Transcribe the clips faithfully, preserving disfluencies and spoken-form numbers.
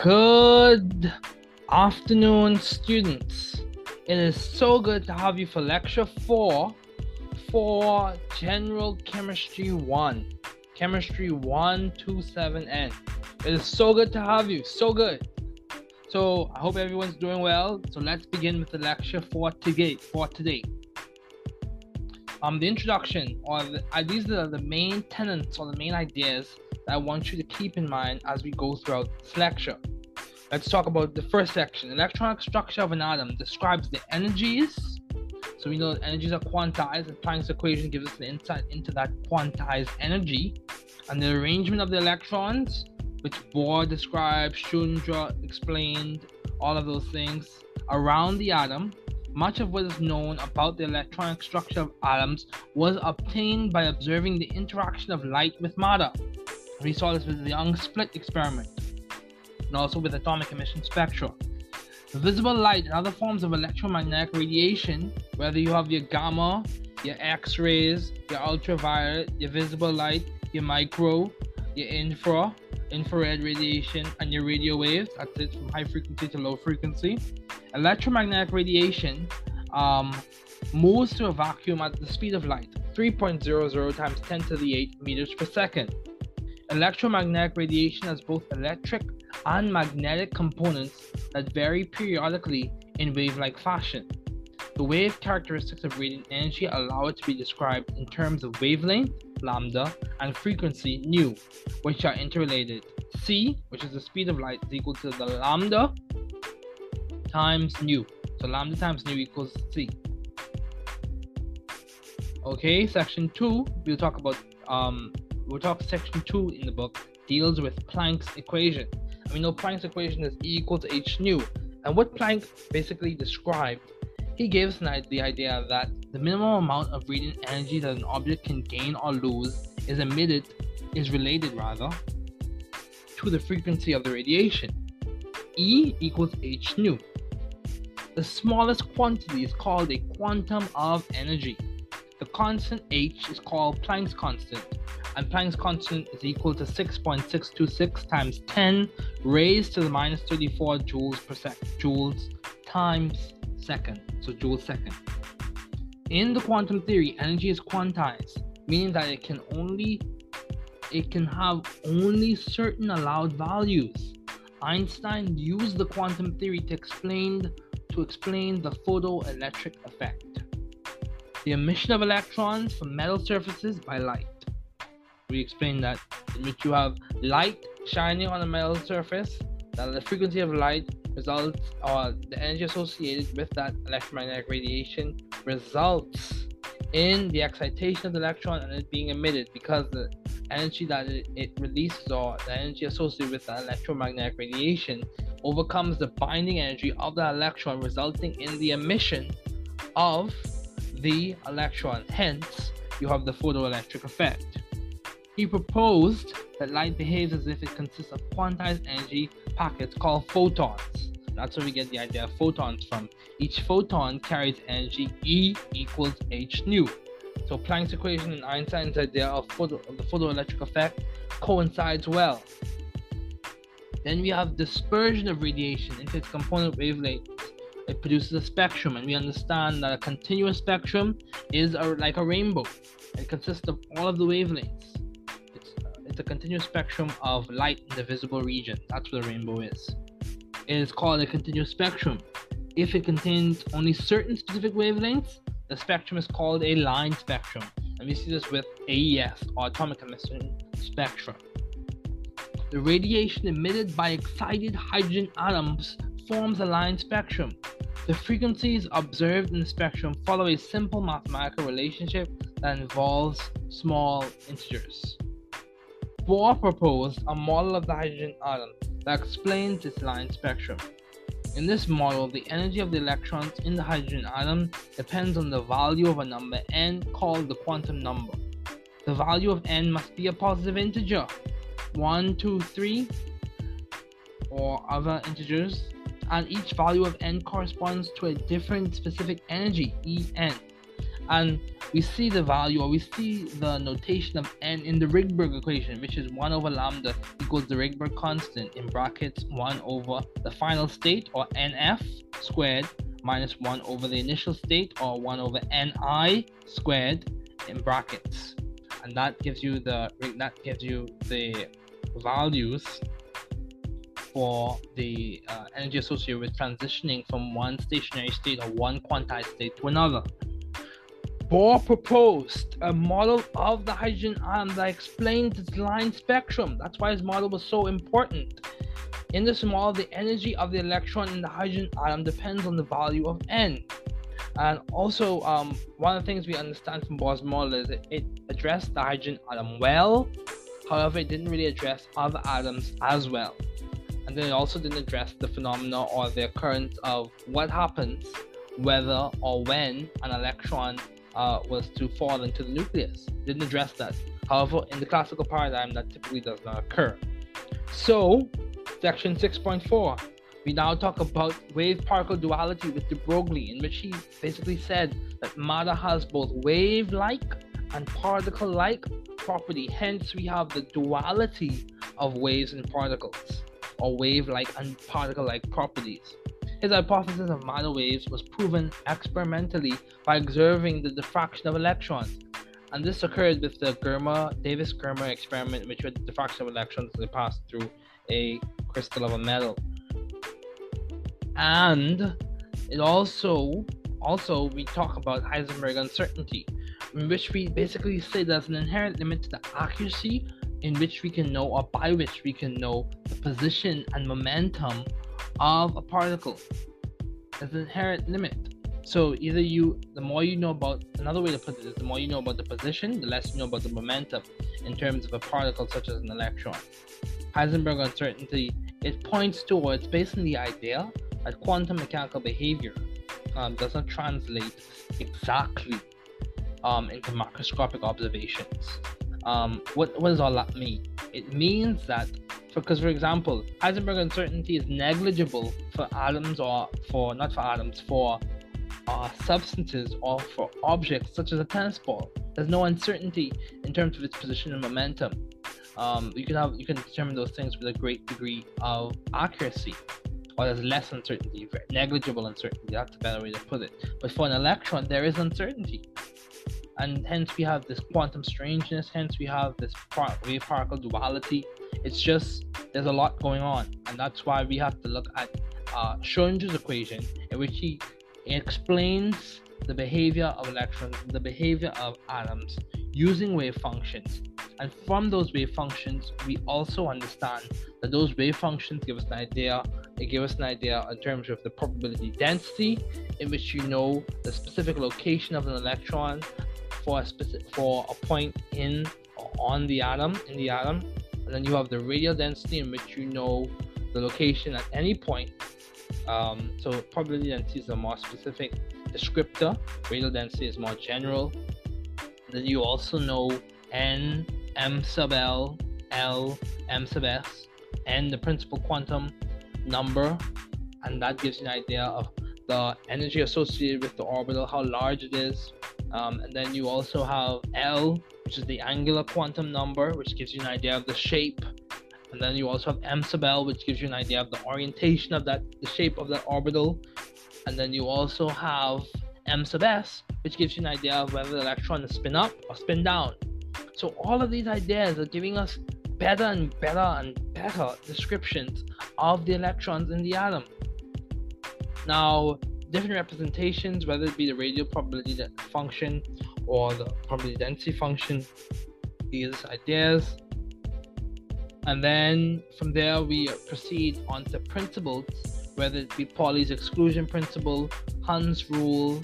Good afternoon, students. It is so good to have you for lecture four for General Chemistry one. Chemistry one two seven N. It is so good to have you. So good. So I hope everyone's doing well. So let's begin with the lecture for today. For today. Um, the introduction, or the, uh, these are the main tenets or the main ideas that I want you to keep in mind as we go throughout this lecture. Let's talk about the first section. Electronic structure of an atom describes the energies. So we know that energies are quantized, and Planck's equation gives us an insight into that quantized energy. And the arrangement of the electrons, which Bohr described, Schrödinger explained, all of those things around the atom. Much of what is known about the electronic structure of atoms was obtained by observing the interaction of light with matter. We saw this with the Young split experiment and also with atomic emission spectra. Visible light and other forms of electromagnetic radiation, whether you have your gamma, your X-rays, your ultraviolet, your visible light, your micro, your infra, infrared radiation, and your radio waves, that's it, from high frequency to low frequency. Electromagnetic radiation um, moves to a vacuum at the speed of light, three point zero zero times ten to the eighth meters per second. Electromagnetic radiation has both electric and magnetic components that vary periodically in wave-like fashion. The wave characteristics of radiant energy allow it to be described in terms of wavelength, lambda, and frequency, nu, which are interrelated. C, which is the speed of light, is equal to the lambda times nu. So lambda times nu equals c. Okay, section two, we'll talk about, um, we'll talk section two in the book, deals with Planck's equation. And we know Planck's equation is E equals h nu. And what Planck basically described, he gave us the idea that the minimum amount of radiant energy that an object can gain or lose is emitted, is related rather, to the frequency of the radiation. E equals h nu. The smallest quantity is called a quantum of energy. The constant h is called Planck's constant, and Planck's constant is equal to six point six two six times ten raised to the minus thirty-four joules per second, joules times second, so joules second. In the quantum theory, energy is quantized, meaning that it can only, it can have only certain allowed values. Einstein used the quantum theory to explain to explain the photoelectric effect. The emission of electrons from metal surfaces by light. We explained that in which you have light shining on a metal surface, that the frequency of light results, or the energy associated with that electromagnetic radiation results in the excitation of the electron and it being emitted, because the energy that it, it releases, or the energy associated with the electromagnetic radiation, overcomes the binding energy of the electron, resulting in the emission of the electron. Hence, you have the photoelectric effect. He proposed that light behaves as if it consists of quantized energy packets called photons. That's where we get the idea of photons from. Each photon carries energy E equals h nu. So Planck's equation and Einstein's idea of, photo, of the photoelectric effect coincides well. Then we have dispersion of radiation into its component wavelengths. It produces a spectrum, and we understand that a continuous spectrum is a, like a rainbow. It consists of all of the wavelengths. It's, it's a continuous spectrum of light in the visible region. That's what a rainbow is. It is called a continuous spectrum. If it contains only certain specific wavelengths, the spectrum is called a line spectrum, and we see this with A E S, or atomic emission spectra. The radiation emitted by excited hydrogen atoms forms a line spectrum. The frequencies observed in the spectrum follow a simple mathematical relationship that involves small integers. Bohr proposed a model of the hydrogen atom that explains its line spectrum. In this model, the energy of the electrons in the hydrogen atom depends on the value of a number n, called the quantum number. The value of n must be a positive integer, one, two, three, or other integers, and each value of n corresponds to a different specific energy, En. And we see the value, or we see the notation of n in the Rydberg equation, which is one over lambda equals the Rydberg constant in brackets one over the final state, or nf squared, minus one over the initial state, or one over ni squared in brackets. And that gives you the that gives you the values for the uh, energy associated with transitioning from one stationary state or one quantized state to another. Bohr proposed a model of the hydrogen atom that explains its line spectrum. That's why his model was so important. In this model, the energy of the electron in the hydrogen atom depends on the value of n. And also, um, one of the things we understand from Bohr's model is it, it addressed the hydrogen atom well. However, it didn't really address other atoms as well. And then it also didn't address the phenomena or the occurrence of what happens, whether or when an electron uh, was to fall into the nucleus. It didn't address that. However, in the classical paradigm, that typically does not occur. So, section six point four. We now talk about wave-particle duality with de Broglie, in which he basically said that matter has both wave-like and particle-like property. Hence, we have the duality of waves and particles, or wave-like and particle-like properties. His hypothesis of matter waves was proven experimentally by observing the diffraction of electrons. And this occurred with the Germer, Davis-Germer experiment, in which the diffraction of electrons as they passed through a crystal of a metal. And it also, also we talk about Heisenberg uncertainty, in which we basically say there's an inherent limit to the accuracy in which we can know, or by which we can know, the position and momentum of a particle. There's an inherent limit. So either you, the more you know about, another way to put it is the more you know about the position, the less you know about the momentum in terms of a particle such as an electron. Heisenberg uncertainty, it points towards based on the idea that quantum mechanical behavior um, does not translate exactly um, into macroscopic observations. Um, what, what does all that mean? It means that, because for, for example, Heisenberg uncertainty is negligible for atoms or for, not for atoms, for uh, substances or for objects such as a tennis ball. There's no uncertainty in terms of its position and momentum. Um, you can have, you can determine those things with a great degree of accuracy. Or there's less uncertainty, negligible uncertainty, that's a better way to put it. But for an electron, there is uncertainty. And hence we have this quantum strangeness, hence we have this wave particle duality. It's just, there's a lot going on. And that's why we have to look at uh, Schrödinger's equation, in which he explains the behavior of electrons, the behavior of atoms using wave functions. And from those wave functions, we also understand that those wave functions give us an idea. It gives us an idea in terms of the probability density, in which you know the specific location of an electron for a specific, for a point in or on the atom, in the atom. And then you have the radial density, in which you know the location at any point. Um, so probability density is a more specific descriptor. Radial density is more general. And then you also know n, m sub l, l, m sub s, n the principal quantum number, and that gives you an idea of the energy associated with the orbital, how large it is, um, and then you also have l, which is the angular quantum number, which gives you an idea of the shape, and then you also have m sub l, which gives you an idea of the orientation of that, the shape of that orbital, and then you also have m sub s, which gives you an idea of whether the electron is spin up or spin down. So all of these ideas are giving us better and better and better descriptions of the electrons in the atom. Now, different representations, whether it be the radial probability function or the probability density function, these ideas. And then from there, we proceed on to principles, whether it be Pauli's exclusion principle, Hund's rule,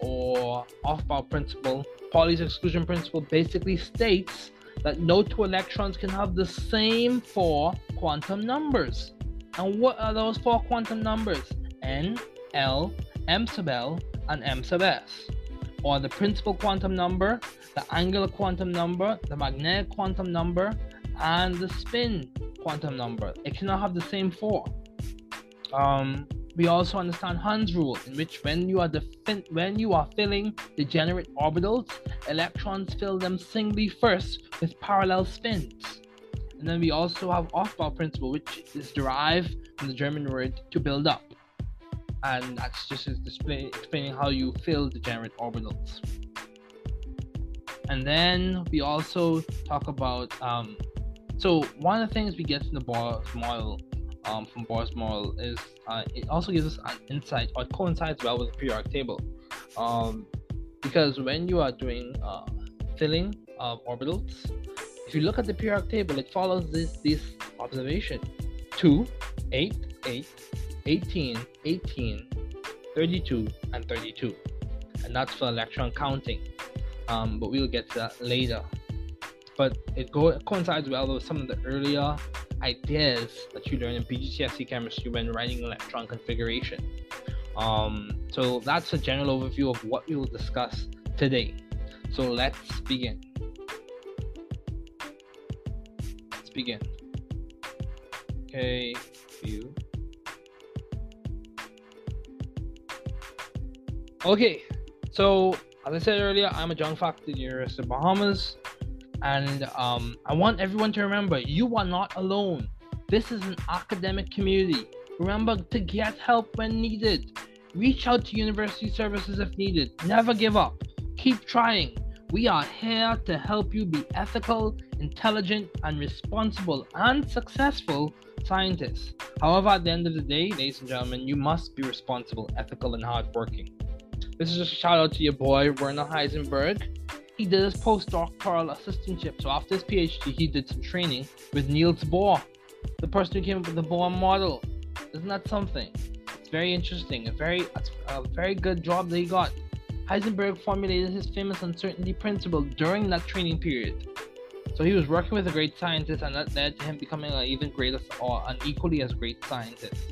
or Hofbauer principle. Pauli's exclusion principle basically states that no two electrons can have the same four quantum numbers. And what are those four quantum numbers? N, L, M sub L, and M sub S. Or the principal quantum number, the angular quantum number, the magnetic quantum number, and the spin quantum number. It cannot have the same four. Um, We also understand Hund's rule, in which when you are the fin- when you are filling degenerate orbitals, electrons fill them singly first with parallel spins. And then we also have Hofbauer principle, which is derived from the German word to build up. And that's just display, explaining how you fill degenerate orbitals. And then we also talk about, um, so one of the things we get from the Bohr model, um, from Bohr's model is uh, it also gives us an insight, or it coincides well with the periodic table. Um, because when you are doing uh, filling of orbitals, if you look at the periodic table, it follows this this observation: two, eight, eight, eighteen, eighteen, thirty-two, and thirty-two. And that's for electron counting. Um, but we'll get to that later. But it, go, it coincides well with some of the earlier ideas that you learn in P G C S E chemistry when writing electron configuration. Um, so that's a general overview of what we will discuss today. So let's begin. Begin. Okay, view. Okay, so as I said earlier, I'm a Young faculty at the University of Bahamas, and um, I want everyone to remember, you are not alone. This is an academic community. Remember to get help when needed. Reach out to university services if needed. Never give up. Keep trying. We are here to help you be ethical, intelligent, and responsible and successful scientists. However, at the end of the day, ladies and gentlemen, you must be responsible, ethical, and hardworking. This is just a shout out to your boy, Werner Heisenberg. He did his postdoctoral assistantship, so after his PhD, he did some training with Niels Bohr, the person who came up with the Bohr model. Isn't that something? It's very interesting, a very, a very good job that he got. Heisenberg formulated his famous uncertainty principle during that training period. So he was working with a great scientist, and that led to him becoming an even greater or an equally as great scientist.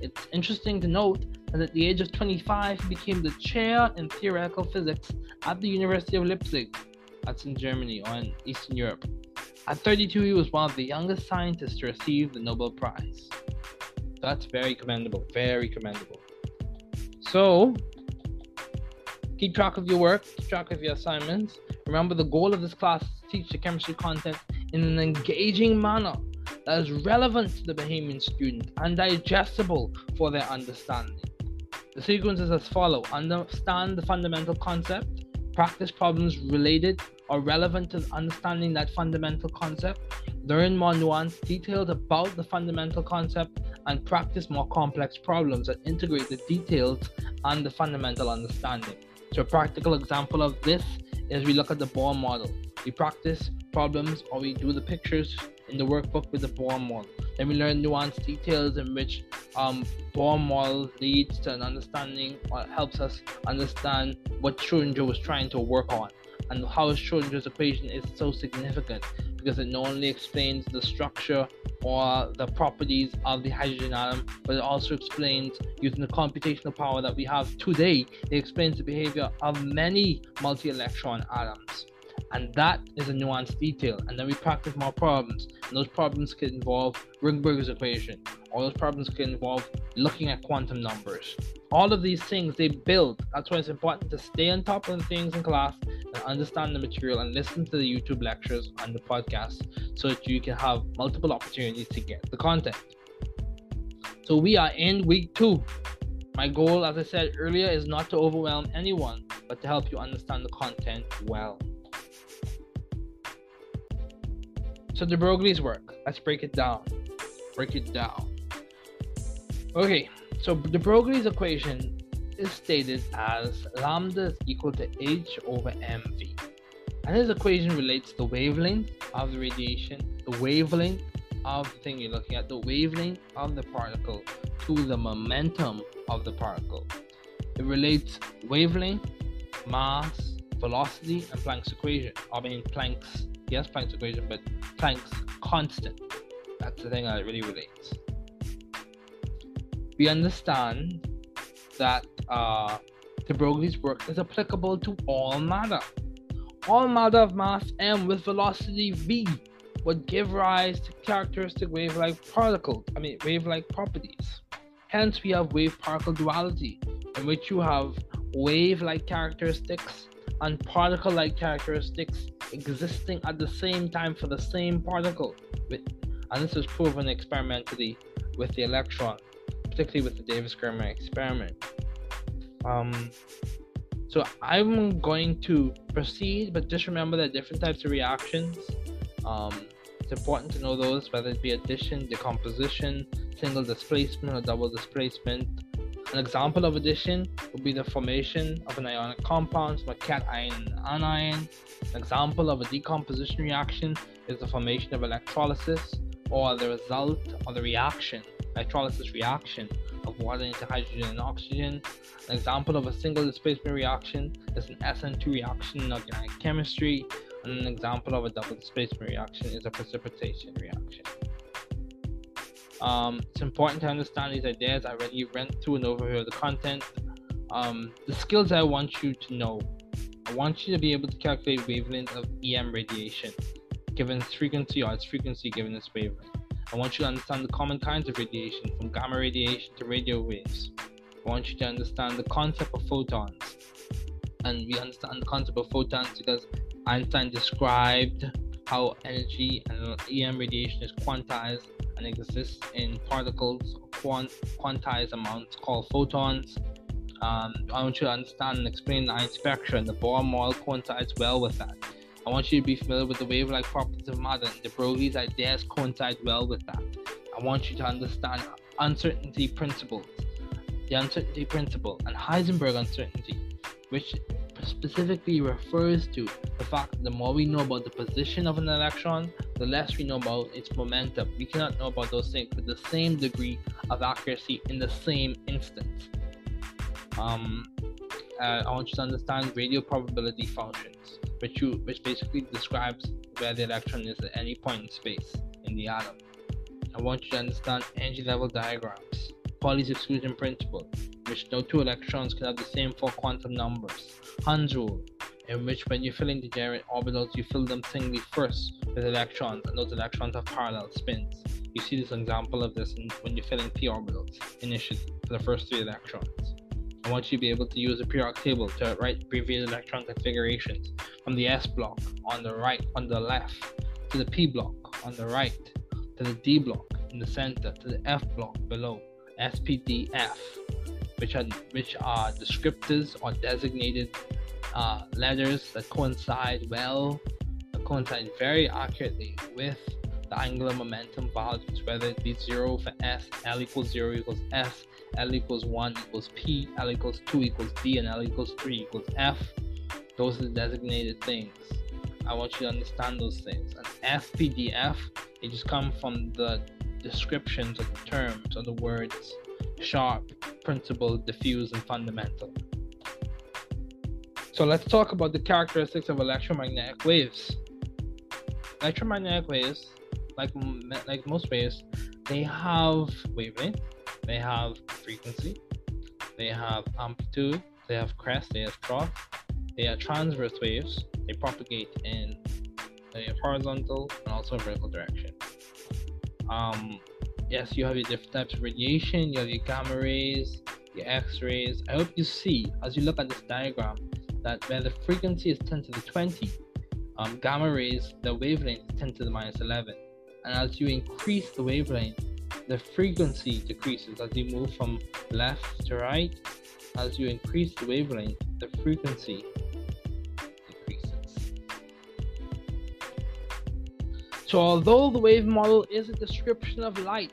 It's interesting to note that at the age of twenty-five, he became the chair in theoretical physics at the University of Leipzig, that's in Germany or in Eastern Europe. At thirty-two, he was one of the youngest scientists to receive the Nobel Prize. That's very commendable, very commendable. So, keep track of your work, keep track of your assignments. Remember, the goal of this class is to teach the chemistry content in an engaging manner that is relevant to the Bahamian student and digestible for their understanding. The sequence is as follows: understand the fundamental concept, practice problems related or relevant to understanding that fundamental concept, learn more nuanced details about the fundamental concept, and practice more complex problems that integrate the details and the fundamental understanding. So a practical example of this is we look at the Bohr model. We practice problems, or we do the pictures in the workbook with the Bohr model. Then we learn nuanced details in which um, Bohr model leads to an understanding, or helps us understand what Schrödinger was trying to work on, and how Schrödinger's equation is so significant, because it not only explains the structure or the properties of the hydrogen atom, but it also explains, using the computational power that we have today, it explains the behavior of many multi-electron atoms. And that is a nuanced detail. And then we practice more problems, and those problems can involve Rydberg's equation, or those problems can involve looking at quantum numbers. All of these things, they build. That's why it's important to stay on top of things in class and understand the material, and listen to the YouTube lectures and the podcasts, so that you can have multiple opportunities to get the content. So we are in week two. My goal, as I said earlier, is not to overwhelm anyone, but to help you understand the content well. So de Broglie's work, let's break it down. Break it down. Okay, so de Broglie's equation is stated as lambda is equal to h over mv. And this equation relates the wavelength of the radiation, the wavelength of the thing you're looking at, the wavelength of the particle to the momentum of the particle. It relates wavelength, mass, velocity, and Planck's equation. I mean, Planck's Yes, Planck's equation, but Planck's constant. That's the thing that really relates. We understand that uh, de Broglie's work is applicable to all matter. All matter of mass m with velocity v would give rise to characteristic wave-like particles, I mean wave-like properties. Hence, we have wave-particle duality, in which you have wave-like characteristics and particle-like characteristics existing at the same time for the same particle. And this was proven experimentally with the electron, particularly with the Davisson-Germer experiment. Um, so I'm going to proceed, but just remember that different types of reactions, um, it's important to know those, whether it be addition, decomposition, single displacement, or double displacement. An example of addition would be the formation of an ionic compound, so a cation and anion. An example of a decomposition reaction is the formation of electrolysis, or the result of the reaction, electrolysis reaction, of water into hydrogen and oxygen. An example of a single displacement reaction is an S N two reaction in organic chemistry, and an example of a double displacement reaction is a precipitation reaction. Um, it's important to understand these ideas. I already went through an overview of the content. Um, the skills I want you to know. I want you to be able to calculate wavelength of E M radiation, given its frequency or its frequency given its wavelength. I want you to understand the common kinds of radiation, from gamma radiation to radio waves. I want you to understand the concept of photons. And we understand the concept of photons because Einstein described how energy and E M radiation is quantized and exists in particles, quant- quantized amounts called photons. Um, I want you to understand and explain the Einstein spectrum. The Bohr model coincides well with that. I want you to be familiar with the wave-like properties of matter. De Broglie's ideas coincide well with that. I want you to understand uncertainty principles, the uncertainty principle, and Heisenberg uncertainty, which specifically refers to the fact that the more we know about the position of an electron, the less we know about its momentum. We cannot know about those things with the same degree of accuracy in the same instance. Um, uh, I want you to understand radial probability functions, which you, which basically describes where the electron is at any point in space in the atom. I want you to understand energy level diagrams, Pauli's exclusion principle, which no two electrons can have the same four quantum numbers, Hund's rule, in which when you're filling degenerate orbitals, you fill them singly first with electrons, and those electrons have parallel spins. You see this example of this in, when you're filling p orbitals initially for the first three electrons. I want you to be able to use a periodic table to write abbreviated electron configurations from the S block on the right, on the left, to the P block on the right, to the D block in the center, to the F block below, S P D F. Which are which are descriptors or designated uh, letters that coincide well, that coincide very accurately with the angular momentum values, whether it be zero for S, L equals zero equals S, L equals one equals P, L equals two equals D, and L equals three equals F. Those are the designated things. I want you to understand those things. And S P D F, it just comes from the descriptions of the terms or the words: sharp, principle, diffuse, and fundamental. So let's talk about the characteristics of electromagnetic waves. Electromagnetic waves, like like most waves, they have wavelength, they have frequency, they have amplitude, they have crest, they have trough, they are transverse waves. They propagate in a horizontal and also a vertical direction. Um, Yes, you have your different types of radiation, you have your gamma rays, your X-rays. I hope you see, as you look at this diagram, that where the frequency is ten to the twenty, um, gamma rays, the wavelength is ten to the minus eleven. And as you increase the wavelength, the frequency decreases. As you move from left to right, as you increase the wavelength, the frequency decreases. So although the wave model is a description of light,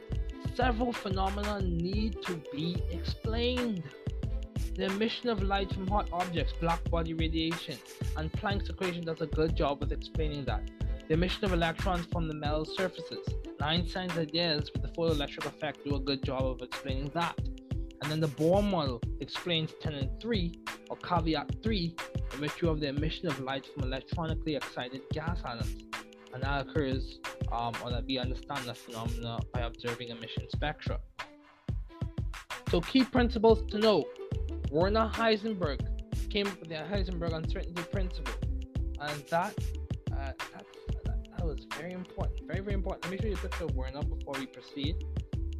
several phenomena need to be explained. The emission of light from hot objects, black body radiation, and Planck's equation does a good job with explaining that. The emission of electrons from the metal surfaces, and Einstein's ideas with the photoelectric effect do a good job of explaining that. And then the Bohr model explains tenet three, or caveat three, in which you have the emission of light from electronically excited gas atoms. And that occurs, um, or that we understand the phenomena by observing emission spectra. So key principles to know. Werner Heisenberg came up with the Heisenberg uncertainty principle. And that, uh, that, that, that was very important, very, very important. Let me show you a picture of Werner before we proceed.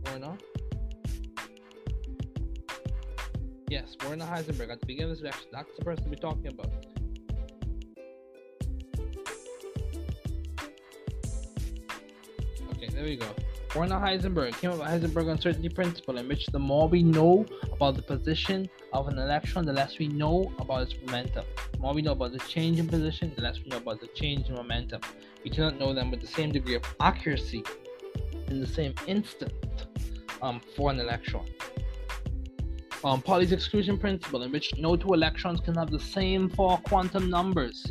Werner. Yes, Werner Heisenberg. At the beginning of this lecture, that's the person we're talking about. Okay, there we go. Werner Heisenberg came up with Heisenberg uncertainty principle, in which the more we know about the position of an electron, the less we know about its momentum. The more we know about the change in position, the less we know about the change in momentum. We cannot know them with the same degree of accuracy in the same instant um, for an electron. Um, Pauli's exclusion principle, in which no two electrons can have the same four quantum numbers.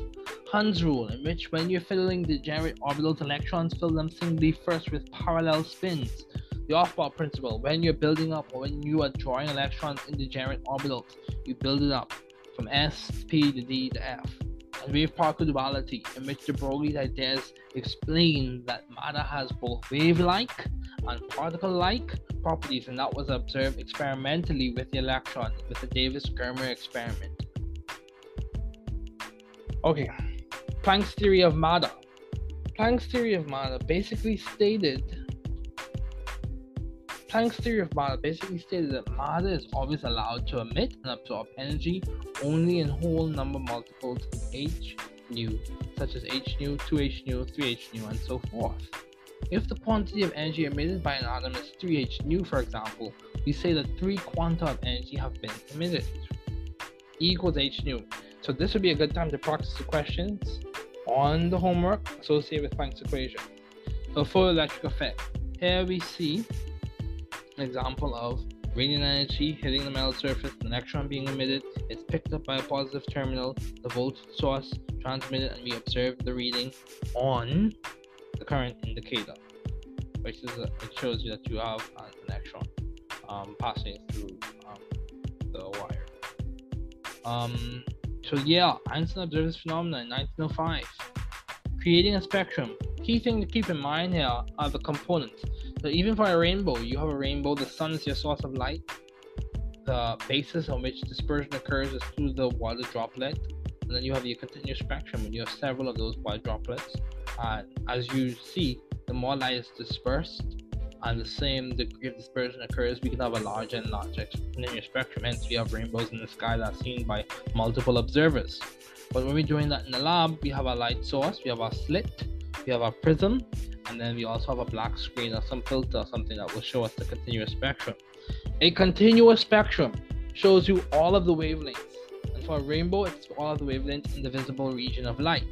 Hund's rule, in which when you're filling degenerate orbitals, electrons fill them singly first with parallel spins. The off-ball principle, when you're building up or when you are drawing electrons in degenerate orbitals, you build it up from S to P to D to F. And wave particle duality, in which de Broglie's ideas explain that matter has both wave-like and particle-like properties, and that was observed experimentally with the electron, with the Davisson-Germer experiment. Okay, Planck's theory of matter. Planck's theory of matter basically stated Planck's theory of matter basically stated that matter is always allowed to emit and absorb energy only in whole number multiples of h nu, such as h nu, two h nu, three h nu, and so forth. If the quantity of energy emitted by an atom is three h nu, for example, we say that three quanta of energy have been emitted. E equals h nu. So this would be a good time to practice the questions on the homework associated with Planck's equation. So photoelectric effect. Here we see an example of radiant energy hitting the metal surface, an electron being emitted, it's picked up by a positive terminal, the voltage source transmitted, and we observe the reading on the current indicator, which is a, it shows you that you have an electron um, passing through um, the wire. Um, so yeah, Einstein observed this phenomenon in nineteen oh five. Creating a spectrum. Key thing to keep in mind here are the components. So even for a rainbow, you have a rainbow, the sun is your source of light. The basis on which dispersion occurs is through the water droplet. And then you have your continuous spectrum, and you have several of those water droplets. And as you see, the more light is dispersed, and the same degree of dispersion occurs, we can have a larger and larger continuous spectrum. Hence, we have rainbows in the sky that are seen by multiple observers. But when we're doing that in the lab, we have our light source, we have our slit, we have our prism, and then we also have a black screen or some filter or something that will show us the continuous spectrum. A continuous spectrum shows you all of the wavelengths, and for a rainbow, it's all of the wavelengths in the visible region of light.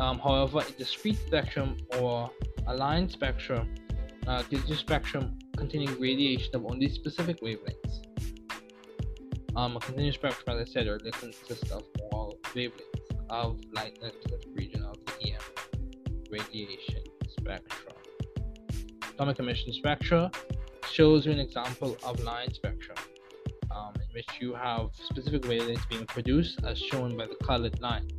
Um, however, a discrete spectrum or a line spectrum uh, gives you spectrum containing radiation of only specific wavelengths. Um, a continuous spectrum, as I said earlier, consists of all wavelengths of light in the specific region of the E M radiation spectrum. Atomic emission spectra shows you an example of line spectrum, um, in which you have specific wavelengths being produced, as shown by the colored lines.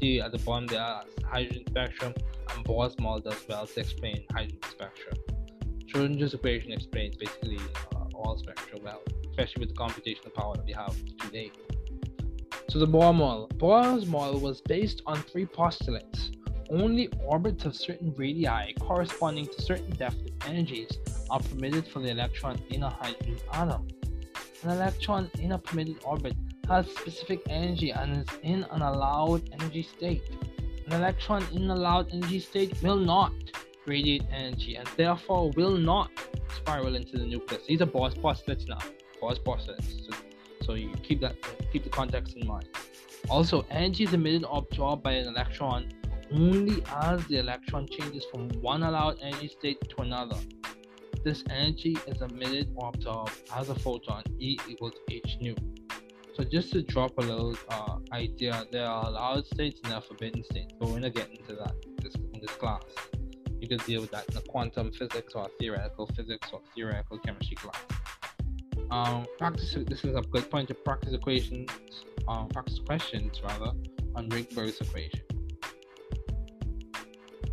See at the bottom there are hydrogen spectrum, and Bohr's model does well to explain hydrogen spectrum. Schrödinger's equation explains basically uh, all spectra well, especially with the computational power that we have today. So the Bohr model. Bohr's model was based on three postulates. Only orbits of certain radii corresponding to certain definite energies are permitted for the electron in a hydrogen atom. An electron in a permitted orbit has specific energy and is in an allowed energy state. An electron in an allowed energy state will not radiate energy and therefore will not spiral into the nucleus. These are Bohr's postulates now. Bohr's postulates. So, so you keep that keep the context in mind. Also, energy is emitted or absorbed by an electron only as the electron changes from one allowed energy state to another. This energy is emitted or absorbed as a photon, E equals h nu. So just to drop a little uh, idea, there are allowed states and there are forbidden states, but we're going to get into that this, in this class. You can deal with that in a quantum physics or theoretical physics or theoretical chemistry class. Um, practice. This is a good point to practice equations, um, practice questions rather, on Rydberg's equation,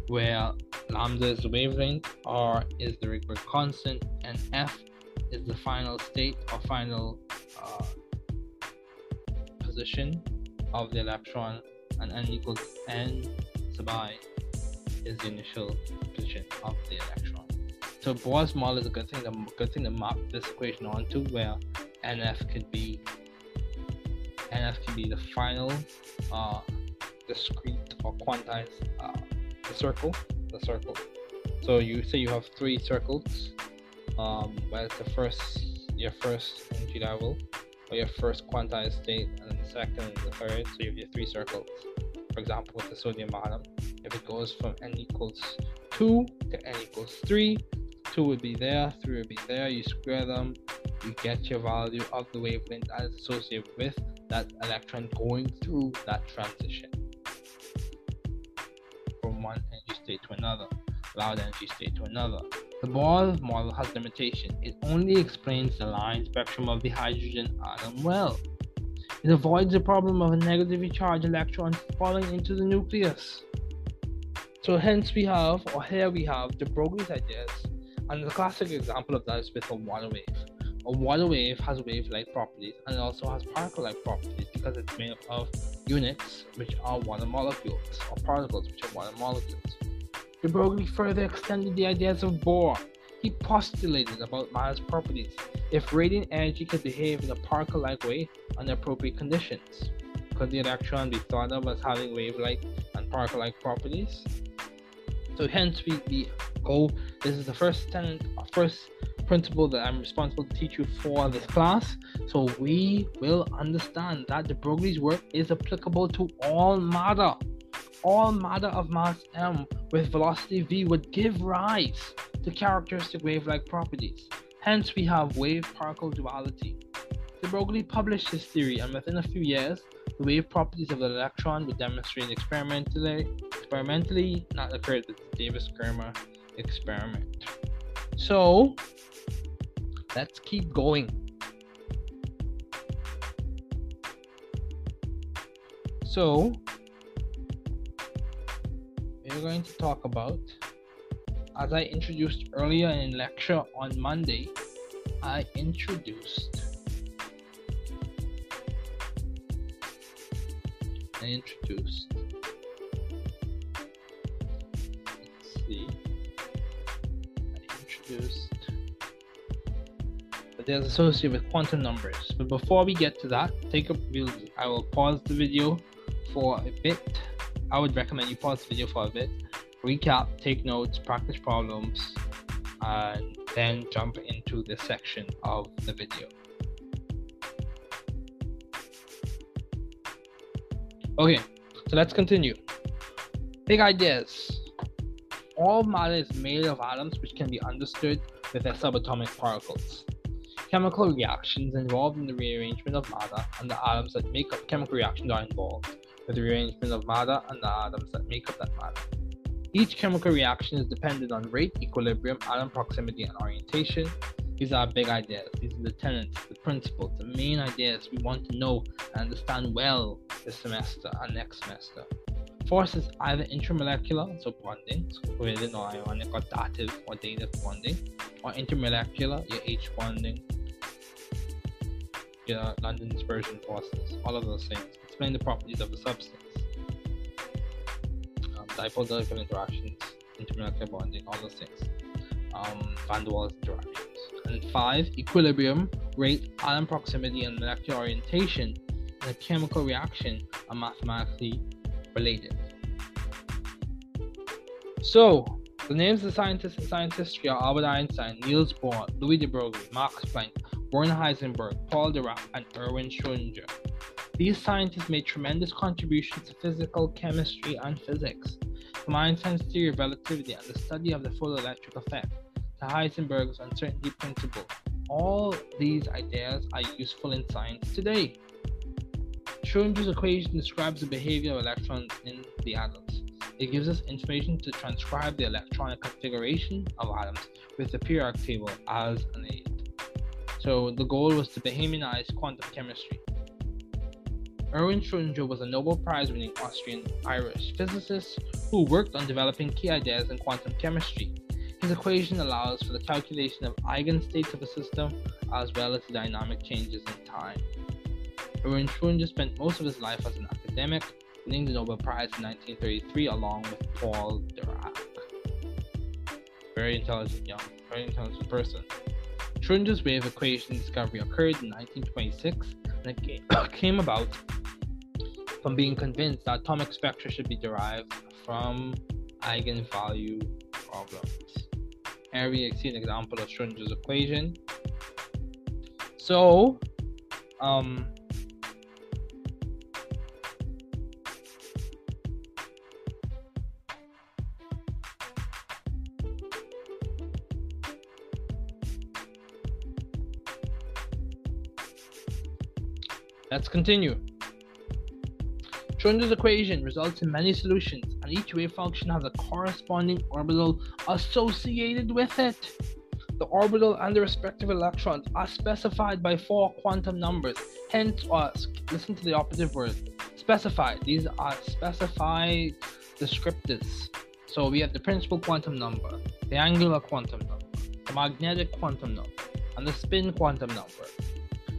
where lambda is the wavelength, R is the Rydberg constant, and F is the final state or final uh, position of the electron, and N equals N sub I is the initial position of the electron. So Bohr's model is a good thing, a good thing to map this equation onto, where NF could be NF could be the final uh, discrete or quantized uh, the circle. The circle. So you say you have three circles. Um, but it's the first, your first energy level, or your first quantized state, and the second, and the third. So you have your three circles. For example, with the sodium atom, if it goes from n equals two to n equals three, two would be there, three would be there. You square them, you get your value of the wavelength that is associated with that electron going through that transition from one energy state to another, loud energy state to another. The Bohr model has limitation. It only explains the line spectrum of the hydrogen atom well. It avoids the problem of a negatively charged electron falling into the nucleus. So hence we have, or here we have, de Broglie's ideas, and the classic example of that is with a water wave. A water wave has wave-like properties, and it also has particle-like properties because it's made up of units, which are water molecules, or particles, which are water molecules. De Broglie further extended the ideas of Bohr. He postulated about matter's properties if radiant energy could behave in a particle-like way under appropriate conditions. Could the electron be thought of as having wave-like and particle-like properties? So hence we, we go, this is the first tenet, or first principle that I'm responsible to teach you for this class. So we will understand that de Broglie's work is applicable to all matter. All matter of mass m with velocity v would give rise to characteristic wave-like properties. Hence, we have wave-particle duality. De Broglie published his theory, and within a few years, the wave properties of the electron were demonstrated experimentally, experimentally, not occurred with the Davisson-Germer experiment. So, let's keep going. So, we're going to talk about, as I introduced earlier in lecture on Monday, I introduced I introduced let's see I introduced that there's associated with quantum numbers. But before we get to that, take a we'll, I will pause the video for a bit. I would recommend you pause the video for a bit, recap, take notes, practice problems, and then jump into this section of the video. Okay, so let's continue. Big ideas. All matter is made of atoms, which can be understood with their subatomic particles. Chemical reactions involved in the rearrangement of matter, and the atoms that make up chemical reactions are involved with the rearrangement of matter and the atoms that make up that matter. Each chemical reaction is dependent on rate, equilibrium, atom proximity, and orientation. These are big ideas. These are the tenets, the principles, the main ideas we want to know and understand well this semester and next semester. Force is either intramolecular, so bonding, so covalent or ionic or dative or dative bonding, or intermolecular, your H bonding, your London dispersion forces, all of those things. Explain the properties of a substance. Dipole dipole interactions, intermolecular bonding, all those things, um, van der Waals interactions. And five, equilibrium, rate, atom proximity, and molecular orientation in a chemical reaction are mathematically related. So, the names of the scientists in science history are Albert Einstein, Niels Bohr, Louis de Broglie, Max Planck, Werner Heisenberg, Paul Dirac, and Erwin Schrödinger. These scientists made tremendous contributions to physical chemistry and physics, from Einstein's theory of relativity and the study of the photoelectric effect to Heisenberg's uncertainty principle. All these ideas are useful in science today. Schrödinger's equation describes the behavior of electrons in the atoms. It gives us information to transcribe the electronic configuration of atoms with the periodic table as an aid. So the goal was to Bahamianize quantum chemistry. Erwin Schrödinger was a Nobel Prize-winning Austrian-Irish physicist who worked on developing key ideas in quantum chemistry. His equation allows for the calculation of eigenstates of a system as well as the dynamic changes in time. Erwin Schrödinger spent most of his life as an academic, winning the Nobel Prize in nineteen thirty-three along with Paul Dirac. Very intelligent young, very intelligent person. Schrödinger's wave equation discovery occurred in nineteen twenty-six, and it came about from being convinced that atomic spectra should be derived from eigenvalue problems. Here we see an example of Schrödinger's equation. So, um, let's continue. Schrödinger's equation results in many solutions, and each wave function has a corresponding orbital associated with it. The orbital and the respective electrons are specified by four quantum numbers. Hence, or listen to the operative word, specified. These are specified descriptors. So we have the principal quantum number, the angular quantum number, the magnetic quantum number, and the spin quantum number.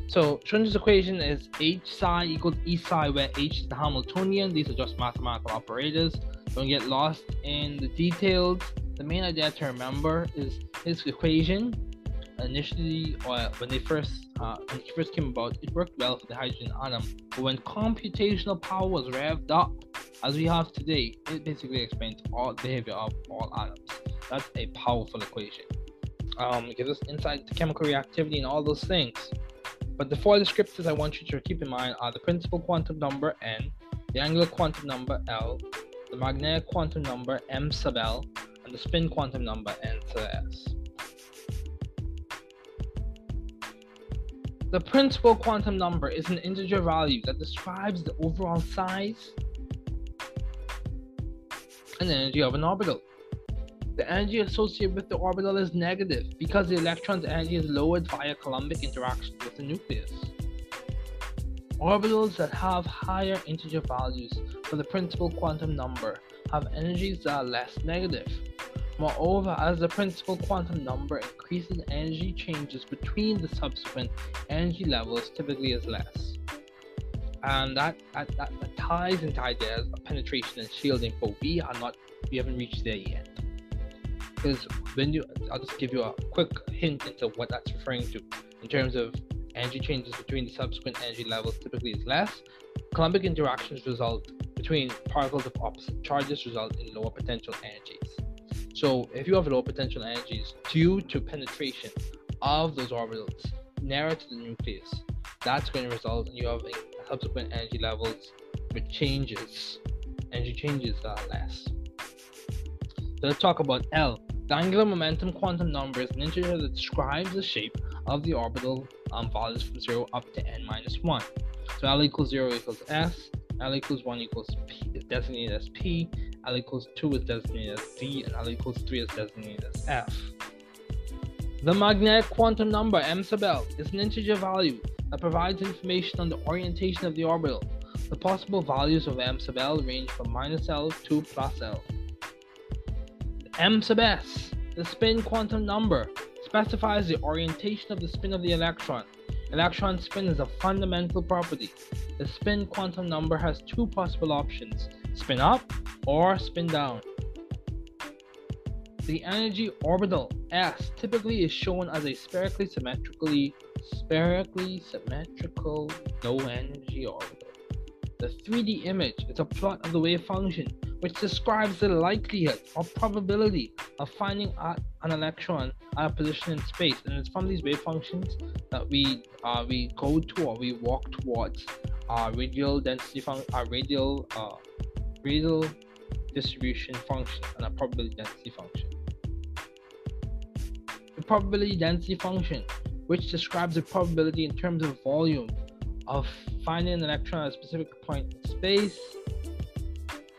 So Schrödinger's equation is h psi equals e psi, where h is the Hamiltonian. These are just mathematical operators. Don't get lost in the details. The main idea to remember is his equation. Initially, or when they first uh, when it first came about, it worked well for the hydrogen atom. But when computational power was revved up, as we have today, it basically explains all behavior of all atoms. That's a powerful equation. Um, it gives us insight into chemical reactivity and all those things. But the four descriptors I want you to keep in mind are the principal quantum number n, the angular quantum number l, the magnetic quantum number m sub l, and the spin quantum number n sub s. The principal quantum number is an integer value that describes the overall size and energy of an orbital. The energy associated with the orbital is negative because the electron's energy is lowered via Coulombic interaction with the nucleus. Orbitals that have higher integer values for the principal quantum number have energies that are less negative. Moreover, as the principal quantum number increases, energy changes between the subsequent energy levels typically is less. And that, that, that, that ties into ideas of penetration and shielding, but we are not, we haven't reached there yet. Because when you, I'll just give you a quick hint into what that's referring to in terms of energy changes between the subsequent energy levels typically is less. Coulombic interactions result between particles of opposite charges result in lower potential energies. So if you have lower potential energies due to penetration of those orbitals nearer to the nucleus, that's going to result in you having subsequent energy levels with changes, energy changes that are less. So let's talk about L. The angular momentum quantum number is an integer that describes the shape of the orbital um, values from zero up to n minus one. So L equals zero equals S, L equals one equals P is designated as P, L equals two is designated as D, and L equals three is designated as F. The magnetic quantum number M sub L is an integer value that provides information on the orientation of the orbital. The possible values of M sub L range from minus L to plus L. M sub S, the spin quantum number, specifies the orientation of the spin of the electron. Electron spin is a fundamental property. The spin quantum number has two possible options, spin up or spin down. The energy orbital S typically is shown as a spherically symmetrically, spherically symmetrical no energy orbital. The three D image is a plot of the wave function, which describes the likelihood or probability of finding an electron at a position in space, and it's from these wave functions that we uh, we go to or we walk towards our radial density function, our radial uh, radial distribution function, and a probability density function. The probability density function, which describes the probability in terms of volume of finding an electron at a specific point in space.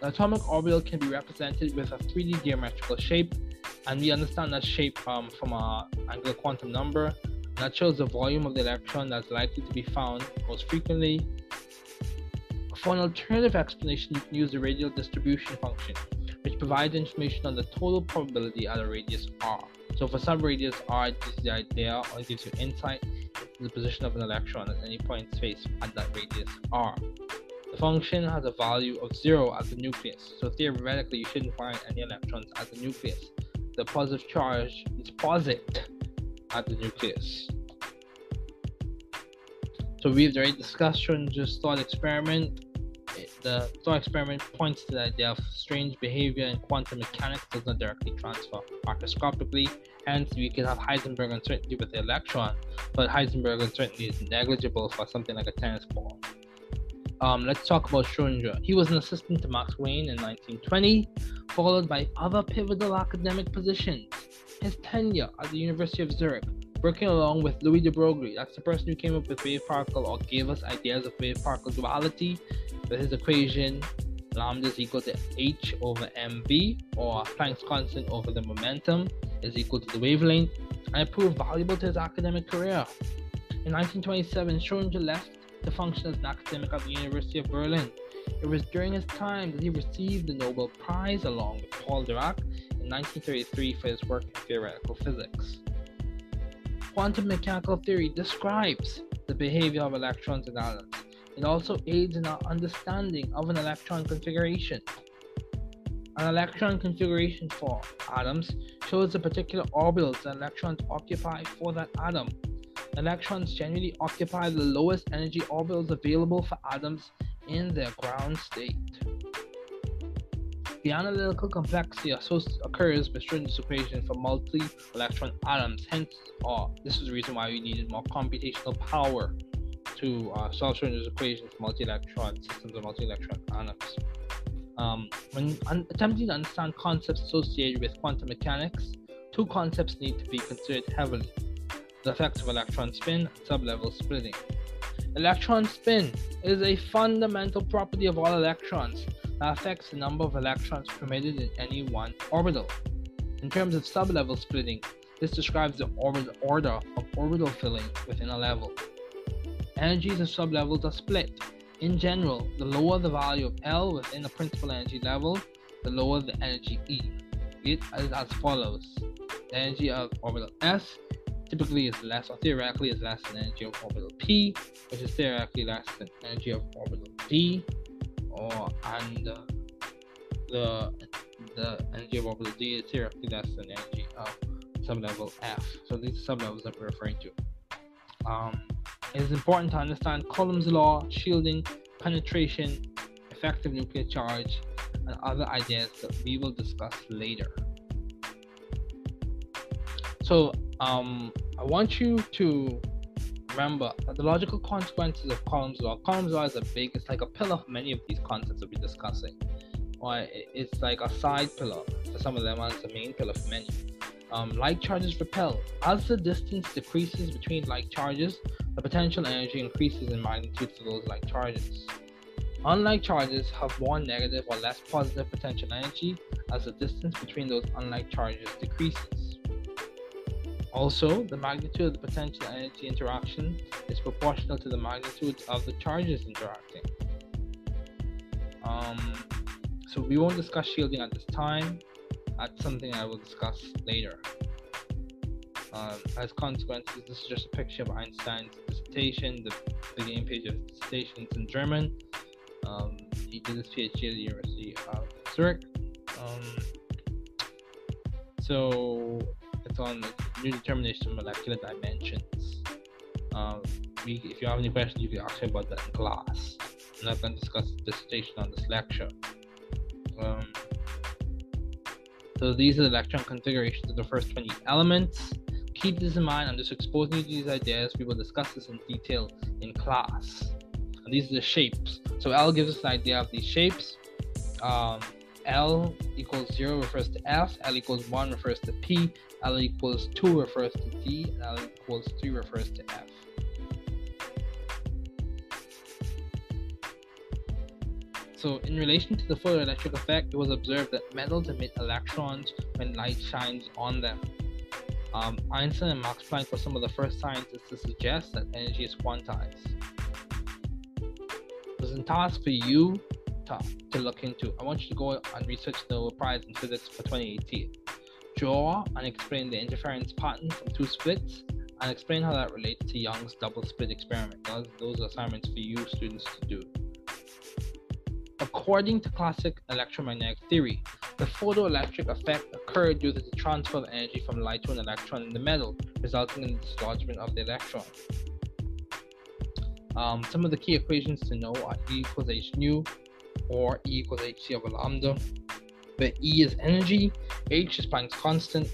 The atomic orbital can be represented with a three D geometrical shape, and we understand that shape um, from our angular quantum number, and that shows the volume of the electron that's likely to be found most frequently. For an alternative explanation, you can use the radial distribution function, which provides information on the total probability at a radius r. So for some radius r, it gives you the idea or it gives you insight into the position of an electron at any point in space at that radius r. The function has a value of zero at the nucleus, so theoretically you shouldn't find any electrons at the nucleus. The positive charge is positive, at the nucleus. So we've already discussed Schrodinger's thought experiment. The thought experiment points to the idea of strange behavior in quantum mechanics does not directly transfer macroscopically. Hence, we could have Heisenberg uncertainty with the electron, but Heisenberg uncertainty is negligible for something like a tennis ball. Um, let's talk about Schrödinger. He was an assistant to Max Planck in nineteen twenty, followed by other pivotal academic positions. His tenure at the University of Zurich, working along with Louis de Broglie, that's the person who came up with wave particle or gave us ideas of wave particle duality, with his equation lambda is equal to h over mv, or Planck's constant over the momentum is equal to the wavelength, and it proved valuable to his academic career. In nineteen twenty-seven, Schrödinger left to function as an academic at the University of Berlin. It was during his time that he received the Nobel Prize along with Paul Dirac in nineteen thirty-three for his work in theoretical physics. Quantum mechanical theory describes the behavior of electrons and atoms. It also aids in our understanding of an electron configuration. An electron configuration for atoms shows the particular orbitals that electrons occupy for that atom. Electrons generally occupy the lowest energy orbitals available for atoms in their ground state. The analytical complexity occurs with Schrödinger's equation for multi-electron atoms. Hence, oh, this is the reason why we needed more computational power to uh, solve Schrödinger's equation for multi-electron systems or multi-electron atoms. Um, when un- attempting to understand concepts associated with quantum mechanics, two concepts need to be considered heavily: the effects of electron spin and sublevel splitting. Electron spin is a fundamental property of all electrons that affects the number of electrons permitted in any one orbital. In terms of sublevel splitting, this describes the orbit order of orbital filling within a level. Energies of sublevels are split. In general, the lower the value of L within a principal energy level, the lower the energy E. It is as follows: the energy of orbital S typically is less, or theoretically is less than the energy of orbital P, which is theoretically less than the energy of orbital D, or and uh, the the energy of orbital D is theoretically less than the energy of sublevel F. So these are sublevels that we're referring to. Um, it is important to understand Coulomb's law, shielding, penetration, effective nuclear charge, and other ideas that we will discuss later. So Um, I want you to remember that the logical consequences of Coulomb's law. Coulomb's law is a big, it's like a pillar for many of these concepts that we're discussing. Or it's like a side pillar for some of them, and it's the main pillar for many. Um, like charges repel. As the distance decreases between like charges, the potential energy increases in magnitude for those like charges. Unlike charges have more negative or less positive potential energy as the distance between those unlike charges decreases. Also, the magnitude of the potential energy interaction is proportional to the magnitude of the charges interacting. Um, so we won't discuss shielding at this time. That's something I will discuss later. Um, as consequences, this is just a picture of Einstein's dissertation, the beginning page of his dissertation in German. Um, he did his PhD at the University of Zurich. Um, so... It's on the new determination of molecular dimensions. Um, we, if you have any questions, you can ask me about that in class. I'm not going to discuss the dissertation on this lecture. Um, so these are the electron configurations of the first twenty elements. Keep this in mind. I'm just exposing you to these ideas. We will discuss this in detail in class. And these are the shapes. So L gives us an idea of these shapes. Um, L equals zero refers to F, L equals one refers to P, L equals two refers to D, and L equals three refers to F. So in relation to the photoelectric effect, it was observed that metals emit electrons when light shines on them. Um, Einstein and Max Planck were some of the first scientists to suggest that energy is quantized. There's a task for you to look into. I want you to go and research the Nobel Prize in Physics for twenty eighteen. Draw and explain the interference pattern from two splits and explain how that relates to Young's double split experiment. Those, those are assignments for you students to do. According to classic electromagnetic theory, The photoelectric effect occurred due to the transfer of energy from light to an electron in the metal, resulting in the dislodgement of the electron. Um, some of the key equations to know are E equals H nu, or E equals Hc over lambda, where E is energy, H is Planck's constant,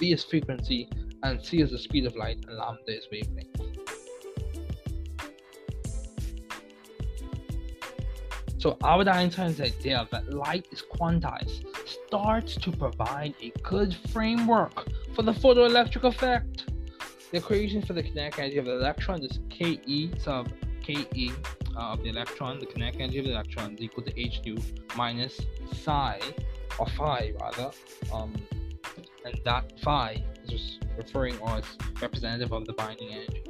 B is frequency, and C is the speed of light, and lambda is wavelength. So Albert Einstein's idea that light is quantized starts to provide a good framework for the photoelectric effect. The equation for the kinetic energy of the electron is Ke sub Ke uh, of the electron, the kinetic energy of the electron is equal to H nu minus psi, or phi rather, um, and that phi is just referring or it's representative of the binding energy.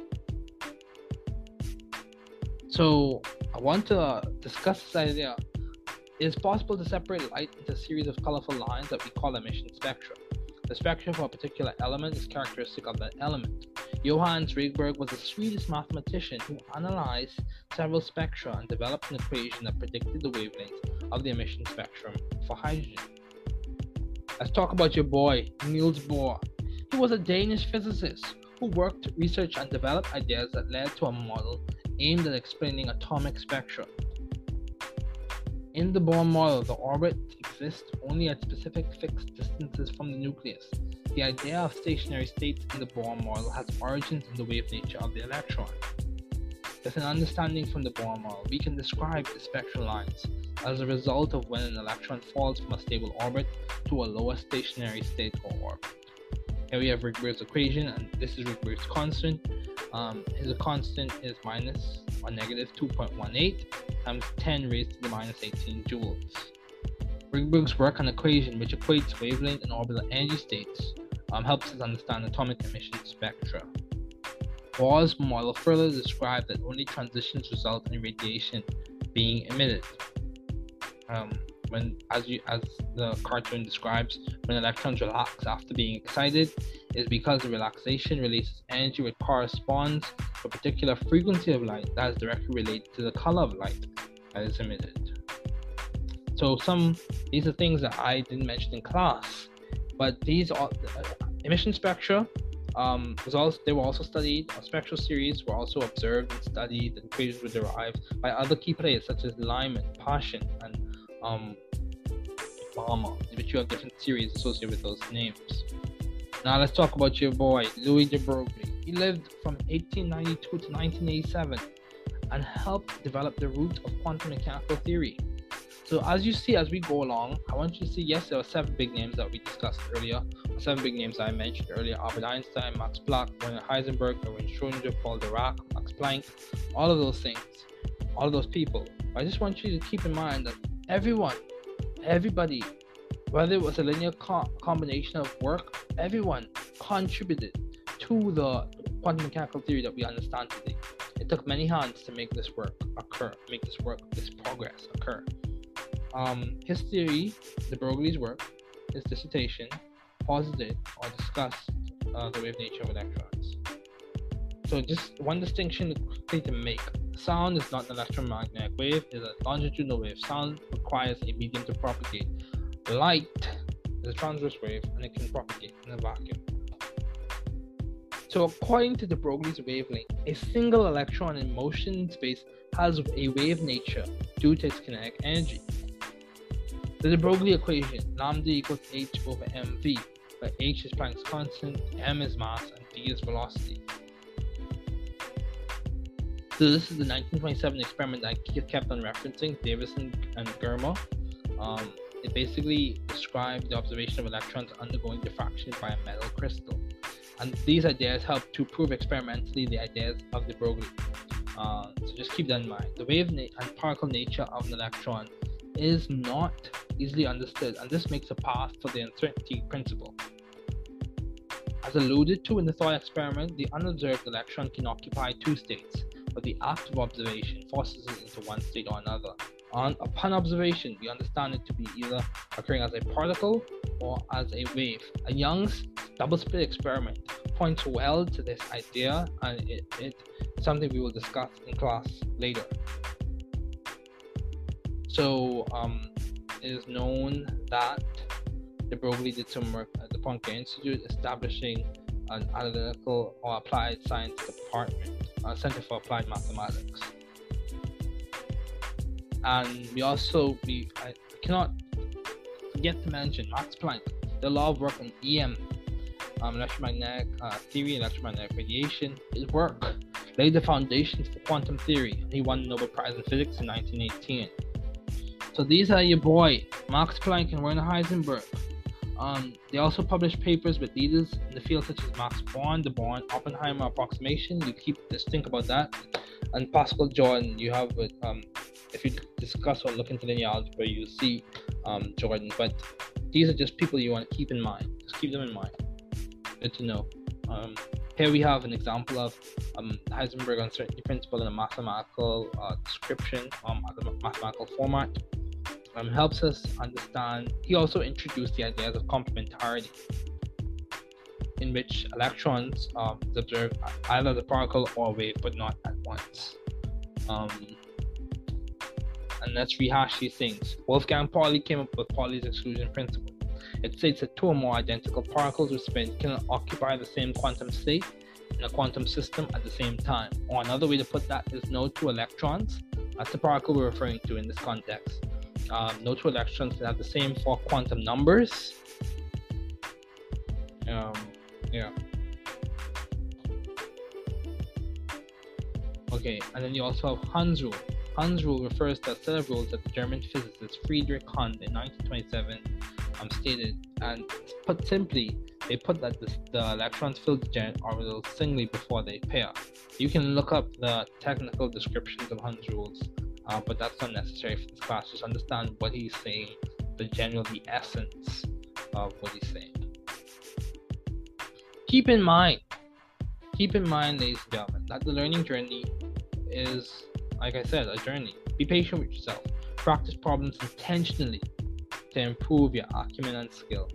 So I want to discuss this idea. It is possible to separate light into a series of colorful lines that we call emission spectra. The spectrum for a particular element is characteristic of that element. Johannes Rydberg was a Swedish mathematician who analyzed several spectra and developed an equation that predicted the wavelengths of the emission spectrum for hydrogen. Let's talk about your boy, Niels Bohr. He was a Danish physicist who worked, researched, and developed ideas that led to a model aimed at explaining atomic spectra. In the Bohr model, the orbit exists only at specific fixed distances from the nucleus. The idea of stationary states in the Bohr model has origins in the wave nature of the electron. With an understanding from the Bohr model, we can describe the spectral lines as a result of when an electron falls from a stable orbit to a lower stationary state or orbit. Here we have Rydberg's equation, and this is Rydberg's constant. Um, his constant is minus or negative two point one eight times ten raised to the minus eighteen joules. Rydberg's work on equation, which equates wavelength and orbital energy states, um, helps us understand atomic emission spectra. Bohr's model further described that only transitions result in radiation being emitted. Um, when, as, you, as the cartoon describes, when electrons relax after being excited, is because the relaxation releases energy which corresponds to a particular frequency of light that is directly related to the color of light that is emitted. So some these are things that I didn't mention in class, but these are uh, emission spectra. Um, was also, they were also studied. Our spectral series were also observed and studied, and equations were derived by other key players such as Lyman, Paschen, and um, Balmer, in which you have different series associated with those names. Now let's talk about your boy, Louis de Broglie. He lived from eighteen ninety-two to nineteen eighty-seven and helped develop the roots of quantum mechanical theory. So as you see, as we go along, I want you to see, yes, there were seven big names that we discussed earlier, seven big names that I mentioned earlier: Albert Einstein, Max Planck, Werner Heisenberg, Erwin Schrödinger, Paul Dirac, Max Planck, all of those things, all of those people. I just want you to keep in mind that everyone, everybody, whether it was a linear co- combination of work, everyone contributed to the quantum mechanical theory that we understand today. It took many hands to make this work occur, make this work, this progress occur. Um, his theory, de Broglie's work, his dissertation, posited or discussed uh, the wave nature of electrons. So just one distinction quickly to make. Sound is not an electromagnetic wave, it is a longitudinal wave. Sound requires a medium to propagate. Light is a transverse wave and it can propagate in a vacuum. So according to de Broglie's wavelength, a single electron in motion in space has a wave nature due to its kinetic energy. The de Broglie equation, lambda equals h over mv, where h is Planck's constant, m is mass, and v is velocity. So this is the nineteen twenty-seven experiment that I kept on referencing, Davisson and Germer. Um, It basically described the observation of electrons undergoing diffraction by a metal crystal. And these ideas help to prove experimentally the ideas of de Broglie. Uh, so just keep that in mind. The wave na- and particle nature of an electron is not easily understood, and this makes a path for the uncertainty principle. As alluded to in the thought experiment, the unobserved electron can occupy two states, but the act of observation forces it into one state or another. On, upon observation, we understand it to be either occurring as a particle or as a wave. A Young's double-slit experiment points well to this idea, and it, it is something we will discuss in class later. So um, it is known that de Broglie did some work at the Poynter Institute, establishing an analytical or applied science department, a Center for Applied Mathematics. And we also, we I cannot forget to mention Max Planck, the law of work in E M, um, electromagnetic uh, theory, electromagnetic radiation. His work laid the foundations for quantum theory. He won the Nobel Prize in Physics in nineteen eighteen. So these are your boy, Max Planck and Werner Heisenberg. Um, they also published papers with leaders in the field such as Max Born, the Born-Oppenheimer approximation. You keep just think about that. And Pascal Jordan, you have with, um, if you discuss or look into linear algebra, you see um, Jordan. But these are just people you want to keep in mind. Just keep them in mind. Good to know. Um, here we have an example of um, Heisenberg uncertainty principle in a mathematical uh, description, um, mathematical format. Um, helps us understand. He also introduced the ideas of complementarity, in which electrons are um, observed either the particle or wave, but not at once. Um, and let's rehash these things. Wolfgang Pauli came up with Pauli's exclusion principle. It states that two or more identical particles with spin cannot occupy the same quantum state in a quantum system at the same time. Or another way to put that is no two electrons, that's the particle we're referring to in this context. Um, no two electrons that have the same four quantum numbers. Um, yeah. Okay, and then you also have Hund's rule. Hund's rule refers to a set of rules that the German physicist Friedrich Hund in nineteen twenty-seven um, stated, and put simply, they put that this, the electrons fill the general orbitals singly before they pair. You can look up the technical descriptions of Hund's rules. Uh, but that's not necessary for this class. Just understand what he's saying, the general, the essence of what he's saying. Keep in mind, keep in mind, ladies and gentlemen, that the learning journey is, like I said, a journey. Be patient with yourself. Practice problems intentionally to improve your acumen and skill.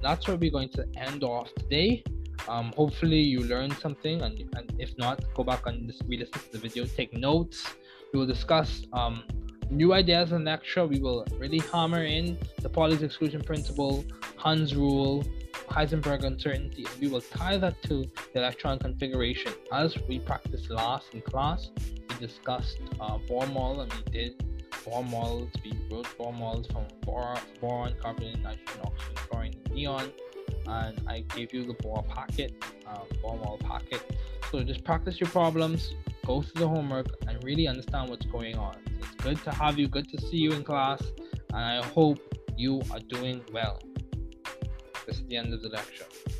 That's where we're going to end off today. Um, hopefully you learned something, and, and if not, go back and re-listen to the video, take notes. We will discuss um, new ideas in the lecture. We will really hammer in the Pauli's exclusion principle, Hund's rule, Heisenberg uncertainty, and we will tie that to the electron configuration. As we practiced last in class, we discussed uh, Bohr model, and we did Bohr models. We wrote Bohr models from Bohr, boron, carbon, nitrogen, oxygen, chlorine, and neon. And I gave you the Bohr packet, uh, Bohr model packet. So just practice your problems. Go through the homework and really understand what's going on. So it's good to have you, good to see you in class, and I hope you are doing well. This is the end of the lecture.